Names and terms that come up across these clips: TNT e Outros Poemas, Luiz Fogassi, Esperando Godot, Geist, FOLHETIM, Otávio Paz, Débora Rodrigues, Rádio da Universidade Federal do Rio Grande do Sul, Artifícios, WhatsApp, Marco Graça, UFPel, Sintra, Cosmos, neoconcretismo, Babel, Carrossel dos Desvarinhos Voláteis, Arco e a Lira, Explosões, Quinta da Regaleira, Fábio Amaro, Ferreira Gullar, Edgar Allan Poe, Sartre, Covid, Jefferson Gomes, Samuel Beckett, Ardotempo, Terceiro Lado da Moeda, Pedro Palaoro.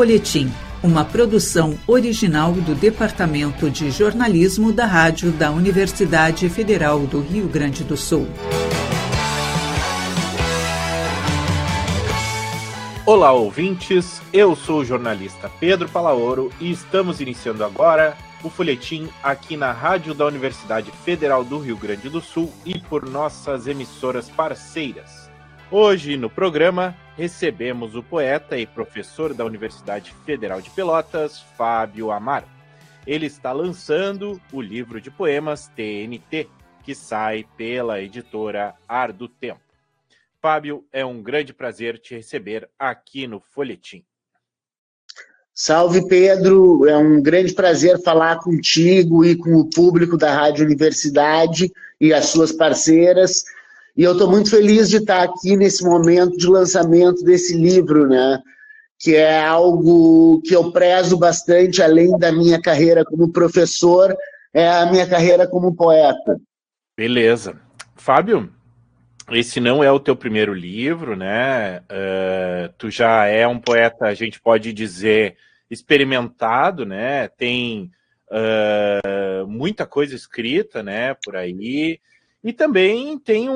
Folhetim, uma produção original do Departamento de Jornalismo da Rádio da Universidade Federal do Rio Grande do Sul. Olá, ouvintes! Eu sou o jornalista Pedro Palaoro e estamos iniciando agora o Folhetim aqui na Rádio da Universidade Federal do Rio Grande do Sul e por nossas emissoras parceiras. Hoje, no programa, recebemos o poeta e professor da Universidade Federal de Pelotas, Fábio Amaro. Ele está lançando o livro de poemas TNT, que sai pela editora Ardotempo. Fábio, é um grande prazer te receber aqui no Folhetim. Salve, Pedro. É um grande prazer falar contigo e com o público da Rádio Universidade e as suas parceiras. E eu estou muito feliz de estar aqui nesse momento de lançamento desse livro, né? Que é algo que eu prezo bastante, além da minha carreira como professor, é a minha carreira como poeta. Beleza. Fábio, esse não é o teu primeiro livro, né? Tu já é um poeta, a gente pode dizer, experimentado, né? Tem muita coisa escrita, né, por aí. E também tem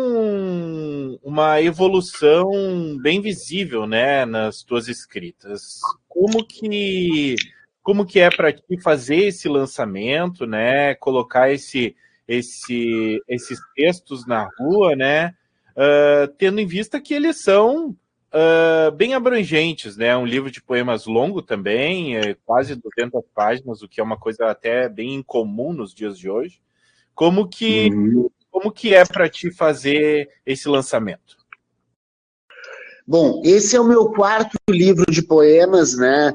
uma evolução bem visível, né, nas tuas escritas. Como que é para ti fazer esse lançamento, né? Colocar esses textos na rua, né? Tendo em vista que eles são bem abrangentes, né? Um livro de poemas longo também, quase 200 páginas, o que é uma coisa até bem incomum nos dias de hoje. Como que é para ti fazer esse lançamento? Bom, esse é o meu quarto livro de poemas, né?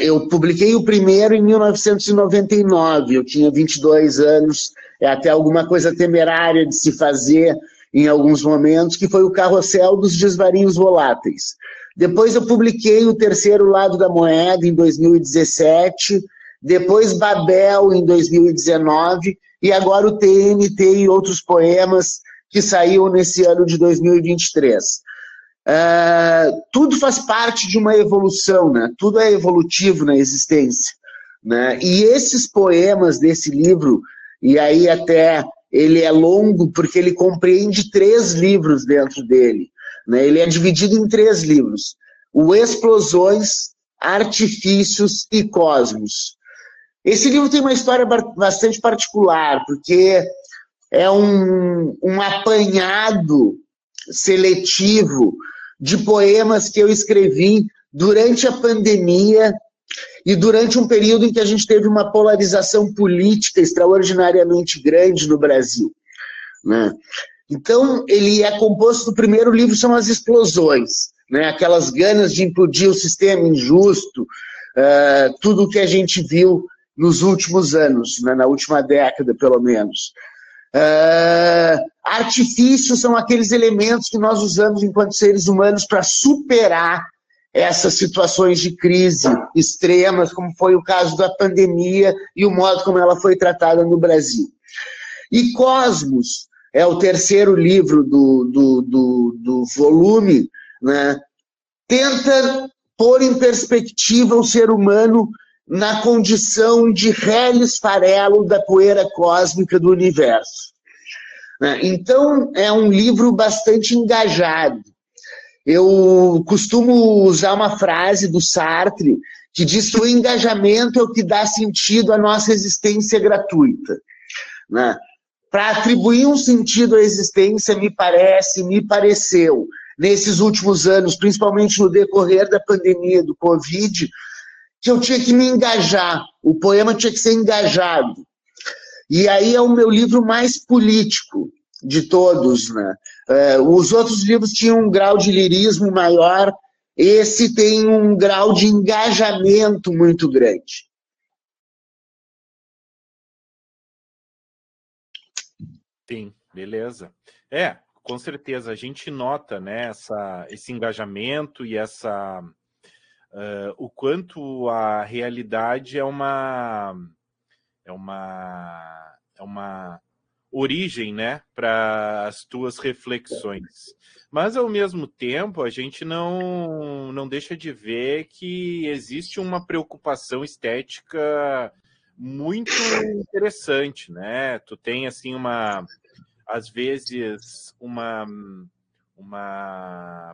Eu publiquei o primeiro em 1999, eu tinha 22 anos, é até alguma coisa temerária de se fazer em alguns momentos, que foi o Carrossel dos Desvarinhos Voláteis. Depois eu publiquei o Terceiro Lado da Moeda, em 2017, depois Babel, em 2019, e agora o TNT e Outros Poemas, que saíram nesse ano de 2023. Tudo faz parte de uma evolução, né? Tudo é evolutivo na existência, né? E esses poemas desse livro, e aí até... ele é longo porque ele compreende 3 livros dentro dele, né? Ele é dividido em 3 livros: o Explosões, Artifícios e Cosmos. Esse livro tem uma história bastante particular, porque é um apanhado seletivo de poemas que eu escrevi durante a pandemia e durante um período em que a gente teve uma polarização política extraordinariamente grande no Brasil, né? Então, ele é composto do primeiro livro, são as explosões, né? Aquelas ganas de implodir o sistema injusto, tudo o que a gente viu nos últimos anos, né? Na última década, pelo menos. Artifícios são aqueles elementos que nós usamos enquanto seres humanos para superar essas situações de crise extremas, como foi o caso da pandemia e o modo como ela foi tratada no Brasil. E Cosmos é o terceiro livro do volume, né? Tenta pôr em perspectiva o ser humano na condição de reles farelo da poeira cósmica do universo, né? Então, é um livro bastante engajado. Eu costumo usar uma frase do Sartre, que diz que o engajamento é o que dá sentido à nossa existência gratuita, né? Para atribuir um sentido à existência, me pareceu, nesses últimos anos, principalmente no decorrer da pandemia do Covid, que eu tinha que me engajar, o poema tinha que ser engajado. E aí é o meu livro mais político de todos, né? Os outros livros tinham um grau de lirismo maior, esse tem um grau de engajamento muito grande. Sim, beleza. Com certeza, a gente nota, né, esse engajamento e o quanto a realidade é uma origem, né, para as tuas reflexões. Mas, ao mesmo tempo, a gente não deixa de ver que existe uma preocupação estética muito interessante, né? Tu tem, assim, às vezes, uma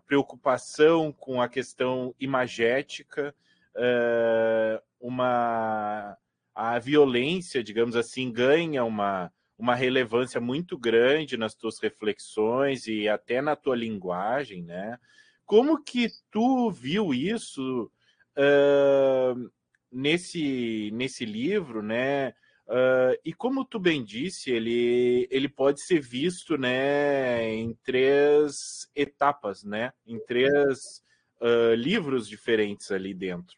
preocupação com a questão imagética, a violência, digamos assim, ganha uma relevância muito grande nas tuas reflexões e até na tua linguagem, né? Como que tu viu isso nesse livro, né? E como tu bem disse, ele pode ser visto, né, em três etapas, né? Em três livros diferentes ali dentro.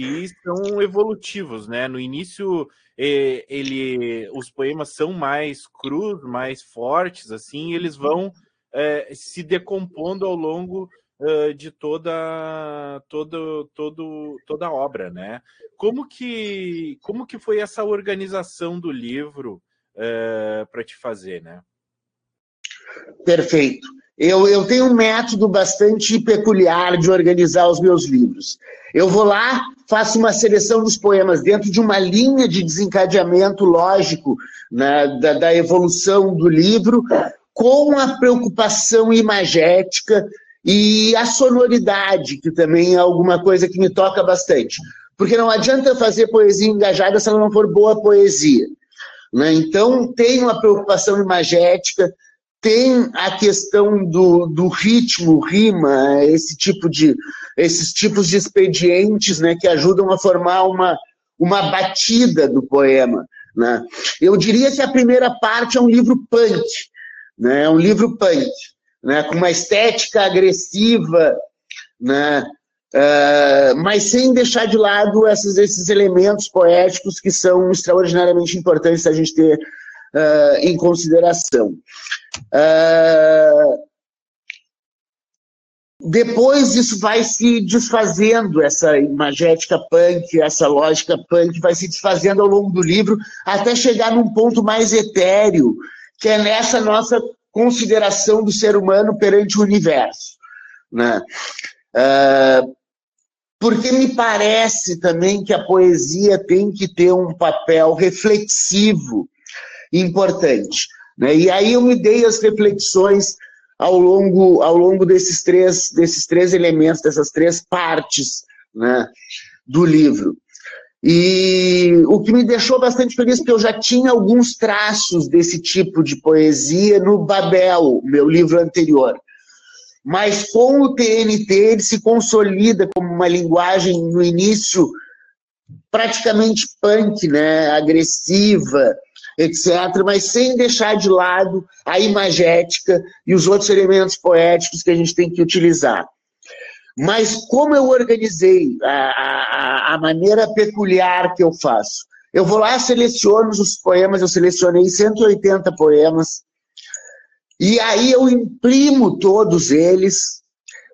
E são evolutivos, né? No início, os poemas são mais crus, mais fortes, assim, e eles vão se decompondo ao longo de toda a obra, né? Como que foi essa organização do livro para te fazer, né? Perfeito. Eu tenho um método bastante peculiar de organizar os meus livros. Eu vou lá, faço uma seleção dos poemas dentro de uma linha de desencadeamento lógico, né, da evolução do livro, com a preocupação imagética e a sonoridade, que também é alguma coisa que me toca bastante. Porque não adianta eu fazer poesia engajada se ela não for boa poesia, né? Então, tem uma preocupação imagética, tem a questão do ritmo, rima, esses tipos de expedientes, né, que ajudam a formar uma batida do poema, né? Eu diria que a primeira parte é um livro punk, né, com uma estética agressiva, né, mas sem deixar de lado esses elementos poéticos que são extraordinariamente importantes a gente ter em consideração. Depois isso vai se desfazendo, essa imagética punk, essa lógica punk vai se desfazendo ao longo do livro, até chegar num ponto mais etéreo, que é nessa nossa consideração do ser humano perante o universo, né? Porque me parece também que a poesia tem que ter um papel reflexivo importante, né? E aí eu me dei as reflexões ao longo desses três elementos, dessas três partes, né, do livro. E o que me deixou bastante feliz, porque eu já tinha alguns traços desse tipo de poesia no Babel, meu livro anterior. Mas com o TNT ele se consolida como uma linguagem, no início, praticamente punk, né, agressiva, etc., mas sem deixar de lado a imagética e os outros elementos poéticos que a gente tem que utilizar. Mas como eu organizei a maneira peculiar que eu faço? Eu vou lá, seleciono os poemas, eu selecionei 180 poemas, e aí eu imprimo todos eles,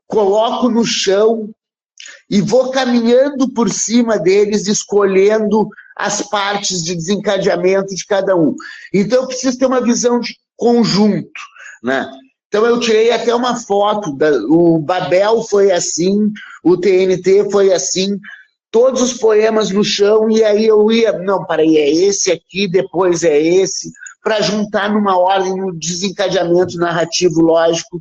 coloco no chão e vou caminhando por cima deles, escolhendo as partes de desencadeamento de cada um. Então, eu preciso ter uma visão de conjunto, né? Então, eu tirei até uma foto, o Babel foi assim, o TNT foi assim, todos os poemas no chão, e aí eu ia, não, peraí, é esse aqui, depois é esse, para juntar numa ordem, no desencadeamento narrativo lógico,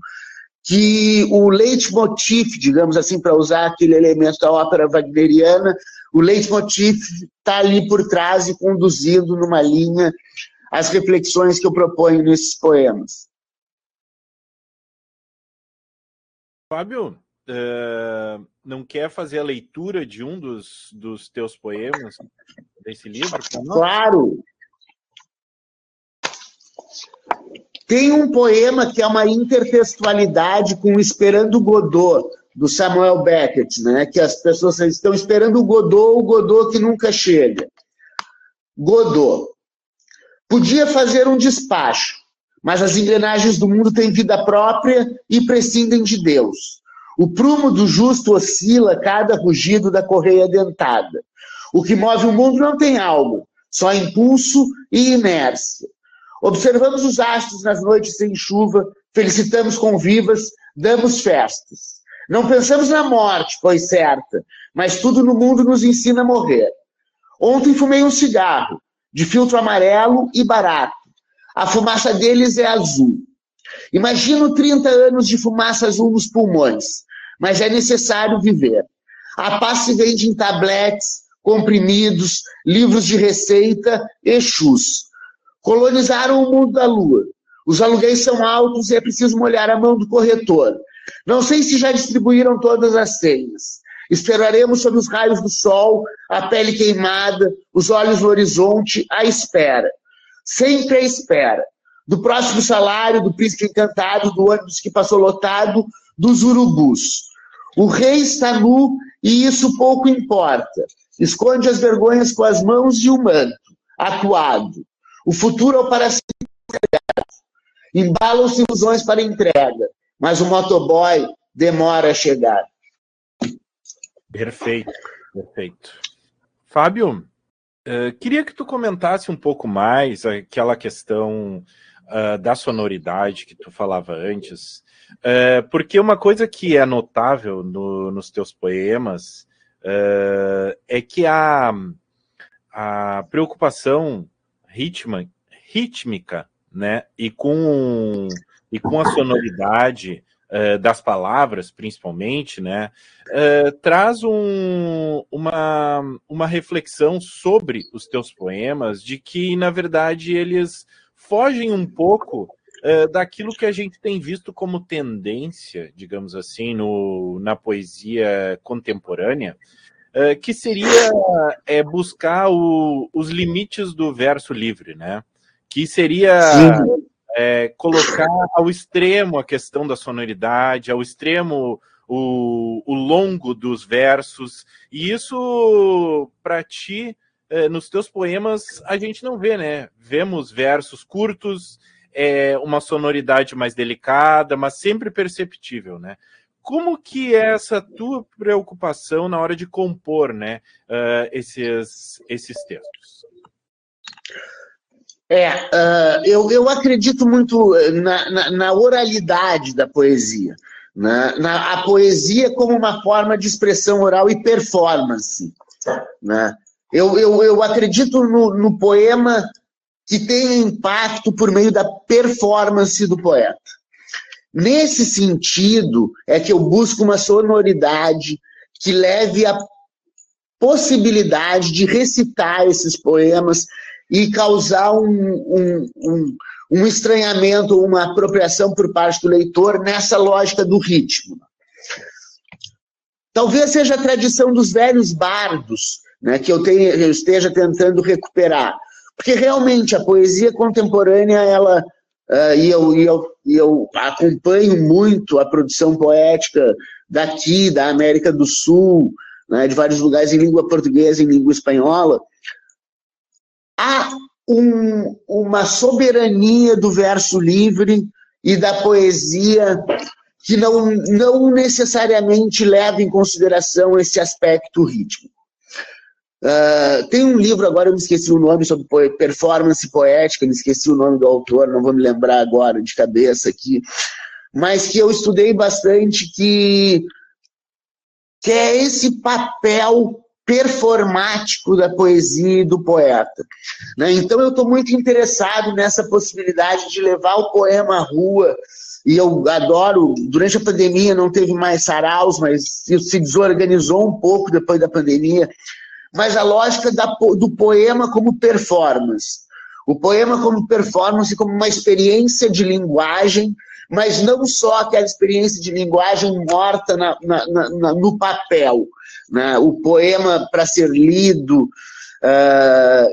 que o leitmotiv, digamos assim, para usar aquele elemento da ópera wagneriana, o leitmotiv está ali por trás e conduzindo numa linha as reflexões que eu proponho nesses poemas. Fábio, não quer fazer a leitura de um dos teus poemas desse livro? Claro! Tem um poema que é uma intertextualidade com Esperando Godot, do Samuel Beckett, né? Que as pessoas estão esperando o Godot que nunca chega. Godot. Podia fazer um despacho, mas as engrenagens do mundo têm vida própria e prescindem de Deus. O prumo do justo oscila cada rugido da correia dentada. O que move o mundo não tem alma, só impulso e inércia. Observamos os astros nas noites sem chuva, felicitamos convivas, damos festas. Não pensamos na morte, pois certa, mas tudo no mundo nos ensina a morrer. Ontem fumei um cigarro, de filtro amarelo e barato. A fumaça deles é azul. Imagino 30 anos de fumaça azul nos pulmões, mas é necessário viver. A paz se vende em tabletes, comprimidos, livros de receita e chus. Colonizaram o mundo da lua. Os aluguéis são altos e é preciso molhar a mão do corretor. Não sei se já distribuíram todas as senhas. Esperaremos sob os raios do sol, a pele queimada, os olhos no horizonte, à espera. Sempre à espera. Do próximo salário, do príncipe encantado, do ônibus que passou lotado, dos urubus. O rei está nu e isso pouco importa. Esconde as vergonhas com as mãos e o manto, atuado. O futuro é o para si entregado. Embalam-se ilusões para entrega, mas o motoboy demora a chegar. Perfeito, perfeito. Fábio, queria que tu comentasse um pouco mais aquela questão da sonoridade que tu falava antes, porque uma coisa que é notável nos teus poemas é que a preocupação rítmica, né, e com a sonoridade das palavras, principalmente, né, traz uma reflexão sobre os teus poemas, de que, na verdade, eles fogem um pouco daquilo que a gente tem visto como tendência, digamos assim, na poesia contemporânea, que seria buscar os limites do verso livre, né? Que seria colocar ao extremo a questão da sonoridade, ao extremo o longo dos versos. E isso, para ti, nos teus poemas, a gente não vê, né? Vemos versos curtos, uma sonoridade mais delicada, mas sempre perceptível, né? Como que é essa tua preocupação na hora de compor, né, esses textos? Eu acredito muito na oralidade da poesia, né? A poesia como uma forma de expressão oral e performance, né? Eu acredito no poema que tem impacto por meio da performance do poeta. Nesse sentido, é que eu busco uma sonoridade que leve à possibilidade de recitar esses poemas e causar um estranhamento, uma apropriação por parte do leitor nessa lógica do ritmo. Talvez seja a tradição dos velhos bardos, né, que eu esteja tentando recuperar, porque realmente a poesia contemporânea, ela... E eu acompanho muito a produção poética daqui, da América do Sul, né, de vários lugares, em língua portuguesa, em língua espanhola. Há uma soberania do verso livre e da poesia que não necessariamente leva em consideração esse aspecto rítmico. Tem um livro, agora eu me esqueci o nome, sobre performance poética, me esqueci o nome do autor, não vou me lembrar agora de cabeça aqui, mas que eu estudei bastante, que é esse papel performático da poesia e do poeta, né? Então eu estou muito interessado nessa possibilidade de levar o poema à rua, e eu adoro, durante a pandemia não teve mais saraus, mas isso se desorganizou um pouco depois da pandemia, mas a lógica do poema como performance. O poema como performance, como uma experiência de linguagem, mas não só aquela experiência de linguagem morta no papel, né? O poema para ser lido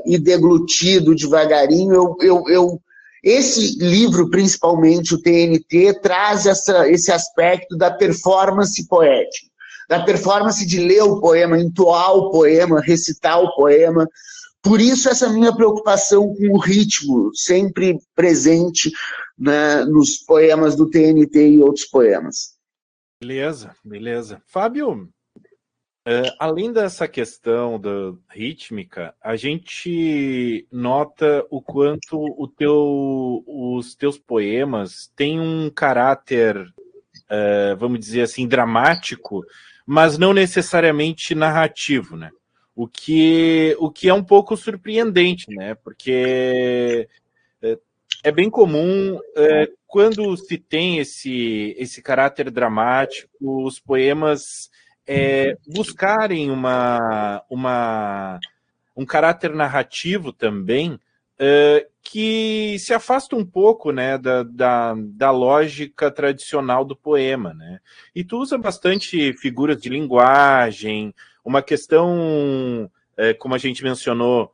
e deglutido devagarinho. Esse livro, principalmente o TNT, traz esse aspecto da performance poética, da performance de ler o poema, entoar o poema, recitar o poema. Por isso essa minha preocupação com o ritmo, sempre presente, né, nos poemas do TNT e outros poemas. Beleza, beleza. Fábio, Além dessa questão da rítmica, a gente nota o quanto os teus poemas têm um caráter, vamos dizer assim, dramático, mas não necessariamente narrativo, né? O que é um pouco surpreendente, né? Porque é bem comum, quando se tem esse caráter dramático, os poemas buscarem um caráter narrativo também, que se afasta um pouco, né, da lógica tradicional do poema, né? E tu usa bastante figuras de linguagem, uma questão, como a gente mencionou,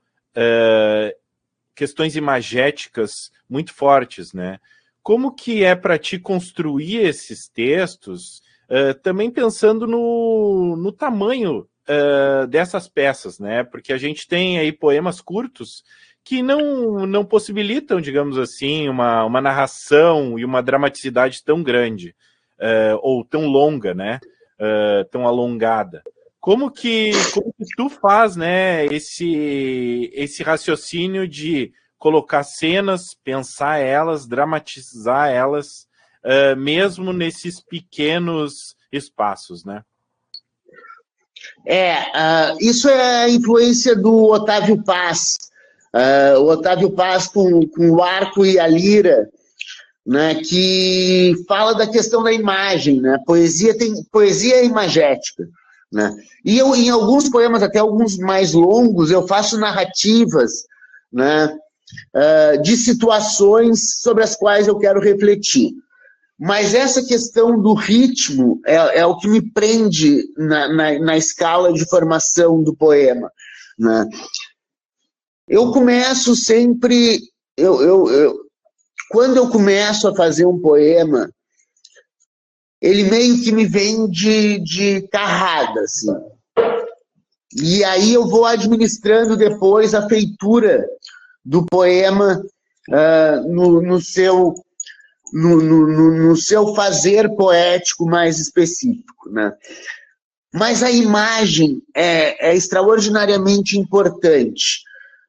questões imagéticas muito fortes, né? Como que é para ti construir esses textos, também pensando no tamanho dessas peças, né? Porque a gente tem aí poemas curtos que não possibilitam, digamos assim, uma narração e uma dramaticidade tão grande, ou tão longa, né? Tão alongada. Como que tu faz, né, esse raciocínio de colocar cenas, pensar elas, dramatizar elas, mesmo nesses pequenos espaços, né? Isso é a influência do Otávio Paz. O Otávio Paz com o Arco e a Lira, né, que fala da questão da imagem, né? Poesia é imagética, né? E eu, em alguns poemas, até alguns mais longos, eu faço narrativas, né, de situações sobre as quais eu quero refletir. Mas essa questão do ritmo é o que me prende na escala de formação do poema, né? Eu começo sempre... Quando eu começo a fazer um poema, ele meio que me vem de carrada, assim. E aí eu vou administrando depois a feitura do poema no seu fazer poético mais específico, né? Mas a imagem é extraordinariamente importante,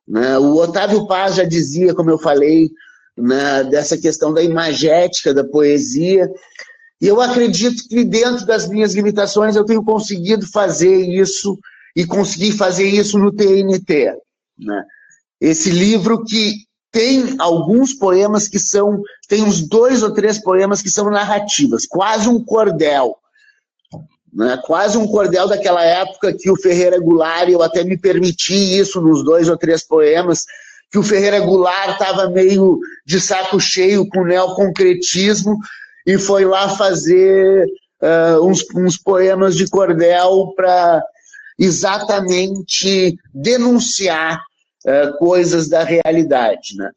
né? O Otávio Paz já dizia, como eu falei, né, dessa questão da imagética da poesia. E eu acredito que dentro das minhas limitações eu tenho conseguido fazer isso, e consegui fazer isso no TNT, né? Esse livro que tem alguns poemas que são... Tem uns 2 ou 3 poemas que são narrativas, quase um cordel, né? Quase um cordel daquela época que o Ferreira Gullar, eu até me permiti isso nos 2 ou 3 poemas, que o Ferreira Gullar estava meio de saco cheio com o neoconcretismo, e foi lá fazer uns poemas de cordel para exatamente denunciar coisas da realidade, né?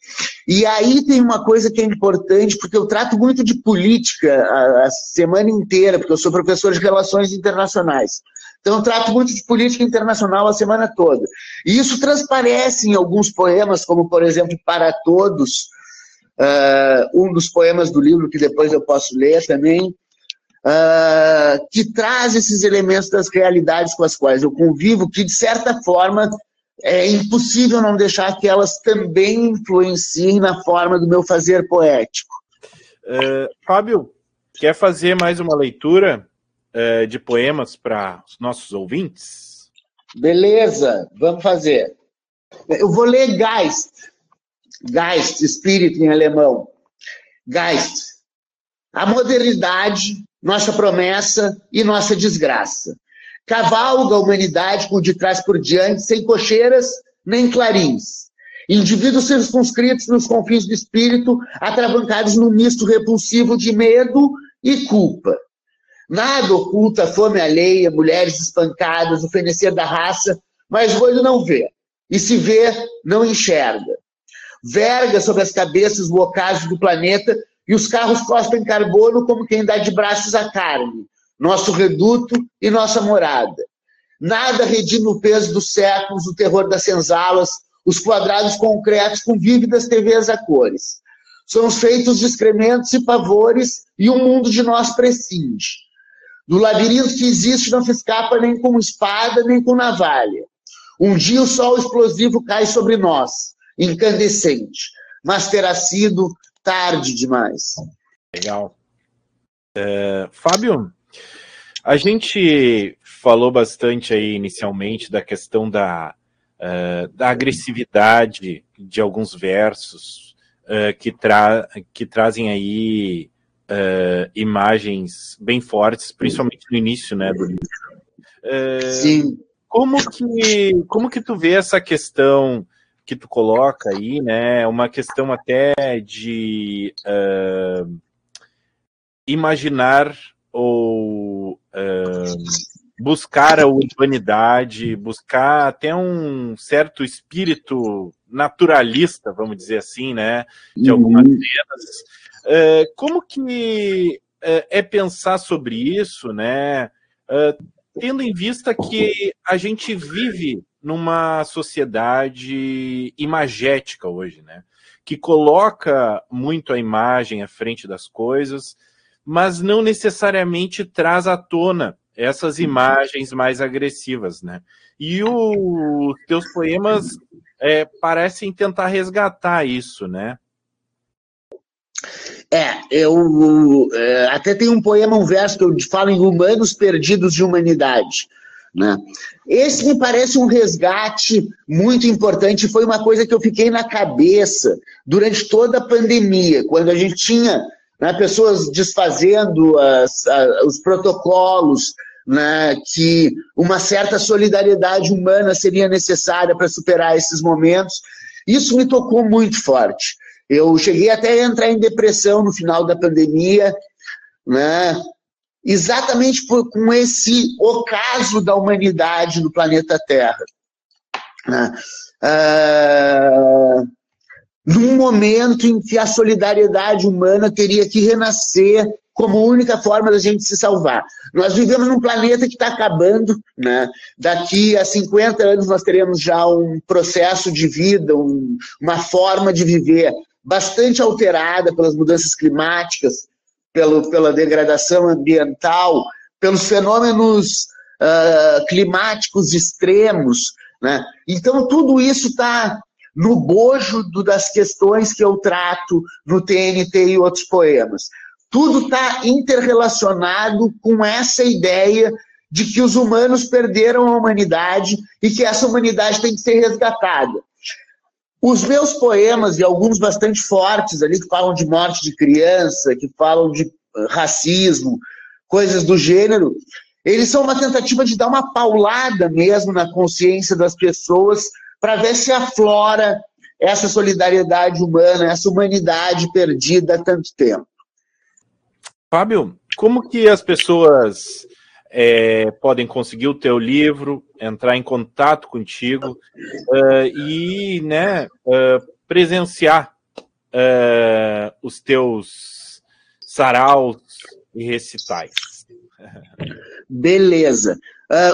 E aí tem uma coisa que é importante, porque eu trato muito de política a semana inteira, porque eu sou professor de relações internacionais. Então eu trato muito de política internacional a semana toda. E isso transparece em alguns poemas, como, por exemplo, Para Todos, um dos poemas do livro, que depois eu posso ler também, que traz esses elementos das realidades com as quais eu convivo, que de certa forma é impossível não deixar que elas também influenciem na forma do meu fazer poético. Fábio, quer fazer mais uma leitura de poemas para os nossos ouvintes? Beleza, vamos fazer. Eu vou ler Geist. Geist, espírito em alemão. Geist. A modernidade, nossa promessa e nossa desgraça. Cavalga a humanidade com de trás por diante, sem cocheiras nem clarins. Indivíduos circunscritos nos confins do espírito, atravancados num misto repulsivo de medo e culpa. Nada oculta a fome alheia, mulheres espancadas, o fenecer da raça, mas o olho não vê, e se vê, não enxerga. Verga sobre as cabeças o ocaso do planeta, e os carros cospem carbono como quem dá de braços à carne, nosso reduto e nossa morada. Nada redime o peso dos séculos, o terror das senzalas, os quadrados concretos com vívidas TVs a cores. São feitos de excrementos e pavores, e o mundo de nós prescinde. do labirinto que existe não se escapa nem com espada, nem com navalha. Um dia o sol explosivo cai sobre nós, incandescente, mas terá sido tarde demais. Legal. Fábio, a gente falou bastante aí inicialmente da questão da agressividade de alguns versos que trazem aí imagens bem fortes, principalmente no início, né, do livro. Sim. Como que tu vê essa questão que tu coloca aí, né? Uma questão até de imaginar ou buscar a urbanidade, buscar até um certo espírito naturalista, vamos dizer assim, né? De algumas cenas. Como que é pensar sobre isso, né? Tendo em vista que a gente vive numa sociedade imagética hoje, né? Que coloca muito a imagem à frente das coisas, mas não necessariamente traz à tona essas imagens mais agressivas, né? E os teus poemas parecem tentar resgatar isso, né? Eu até tem um poema, um verso que eu falo em humanos perdidos de humanidade, né? Esse me parece um resgate muito importante, foi uma coisa que eu fiquei na cabeça durante toda a pandemia, quando a gente tinha, né, pessoas desfazendo os protocolos, né, que uma certa solidariedade humana seria necessária para superar esses momentos. Isso me tocou muito forte. Eu cheguei até a entrar em depressão no final da pandemia, né? Exatamente com esse ocaso da humanidade no planeta Terra, né? Num momento em que a solidariedade humana teria que renascer como única forma da gente se salvar. Nós vivemos num planeta que está acabando, né? Daqui a 50 anos nós teremos já um processo de vida, uma forma de viver bastante alterada pelas mudanças climáticas, pela degradação ambiental, pelos fenômenos climáticos extremos, né? Então, tudo isso está no bojo das questões que eu trato no TNT e Outros Poemas. Tudo está interrelacionado com essa ideia de que os humanos perderam a humanidade e que essa humanidade tem que ser resgatada. Os meus poemas, e alguns bastante fortes ali, que falam de morte de criança, que falam de racismo, coisas do gênero, eles são uma tentativa de dar uma paulada mesmo na consciência das pessoas para ver se aflora essa solidariedade humana, essa humanidade perdida há tanto tempo. Fábio, como que as pessoas podem conseguir o teu livro, entrar em contato contigo e, né, presenciar os teus saraus e recitais? Beleza.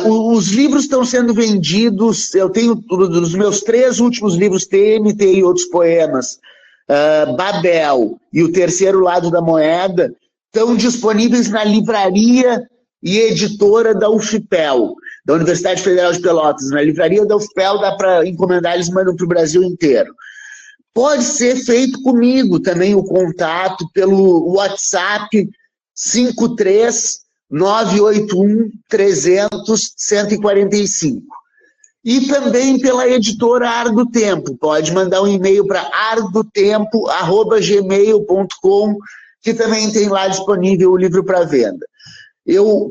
Os livros estão sendo vendidos, eu tenho dos meus 3 últimos livros, TNT e Outros Poemas, Babel e o Terceiro Lado da Moeda, estão disponíveis na livraria e editora da UFPel, da Universidade Federal de Pelotas. Na livraria da UFPel dá para encomendar, eles mandam para o Brasil inteiro. Pode ser feito comigo também o contato pelo WhatsApp 53981 300 145. E também pela editora Ardotempo. Pode mandar um e-mail para ardotempo@gmail.com, que também tem lá disponível o livro para venda.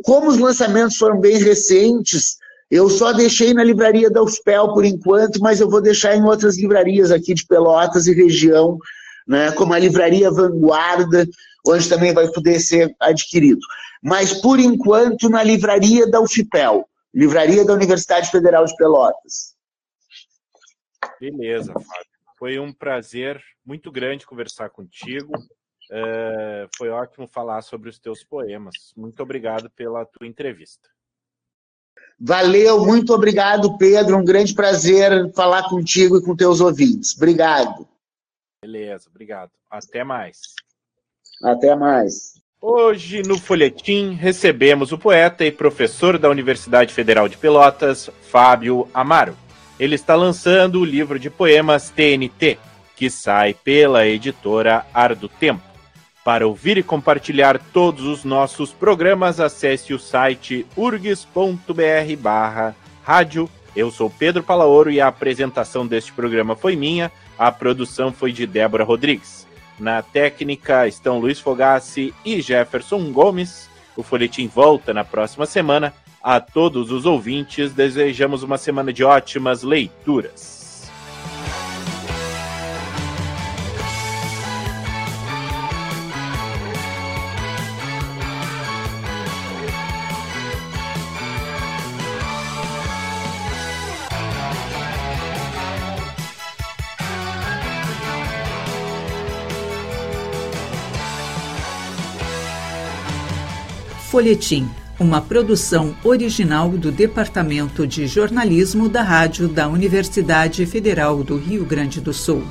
Como os lançamentos foram bem recentes, eu só deixei na livraria da UFPel por enquanto, mas eu vou deixar em outras livrarias aqui de Pelotas e região, né, como a Livraria Vanguarda, onde também vai poder ser adquirido. Mas, por enquanto, na livraria da UFPel, Livraria da Universidade Federal de Pelotas. Beleza, Fábio. Foi um prazer muito grande conversar contigo. Foi ótimo falar sobre os teus poemas. Muito obrigado pela tua entrevista. Valeu, muito obrigado, Pedro. Um grande prazer falar contigo e com teus ouvintes. Obrigado. Beleza, obrigado. Até mais. Até mais. Hoje, no Folhetim, recebemos o poeta e professor da Universidade Federal de Pelotas, Fábio Amaro. Ele está lançando o livro de poemas TNT, que sai pela editora Ardotempo. Para ouvir e compartilhar todos os nossos programas, acesse o site urgs.br/rádio. Eu sou Pedro Palaoro e a apresentação deste programa foi minha, a produção foi de Débora Rodrigues. Na técnica estão Luiz Fogassi e Jefferson Gomes. O Folhetim volta na próxima semana. A todos os ouvintes, desejamos uma semana de ótimas leituras. Folhetim, uma produção original do Departamento de Jornalismo da Rádio da Universidade Federal do Rio Grande do Sul.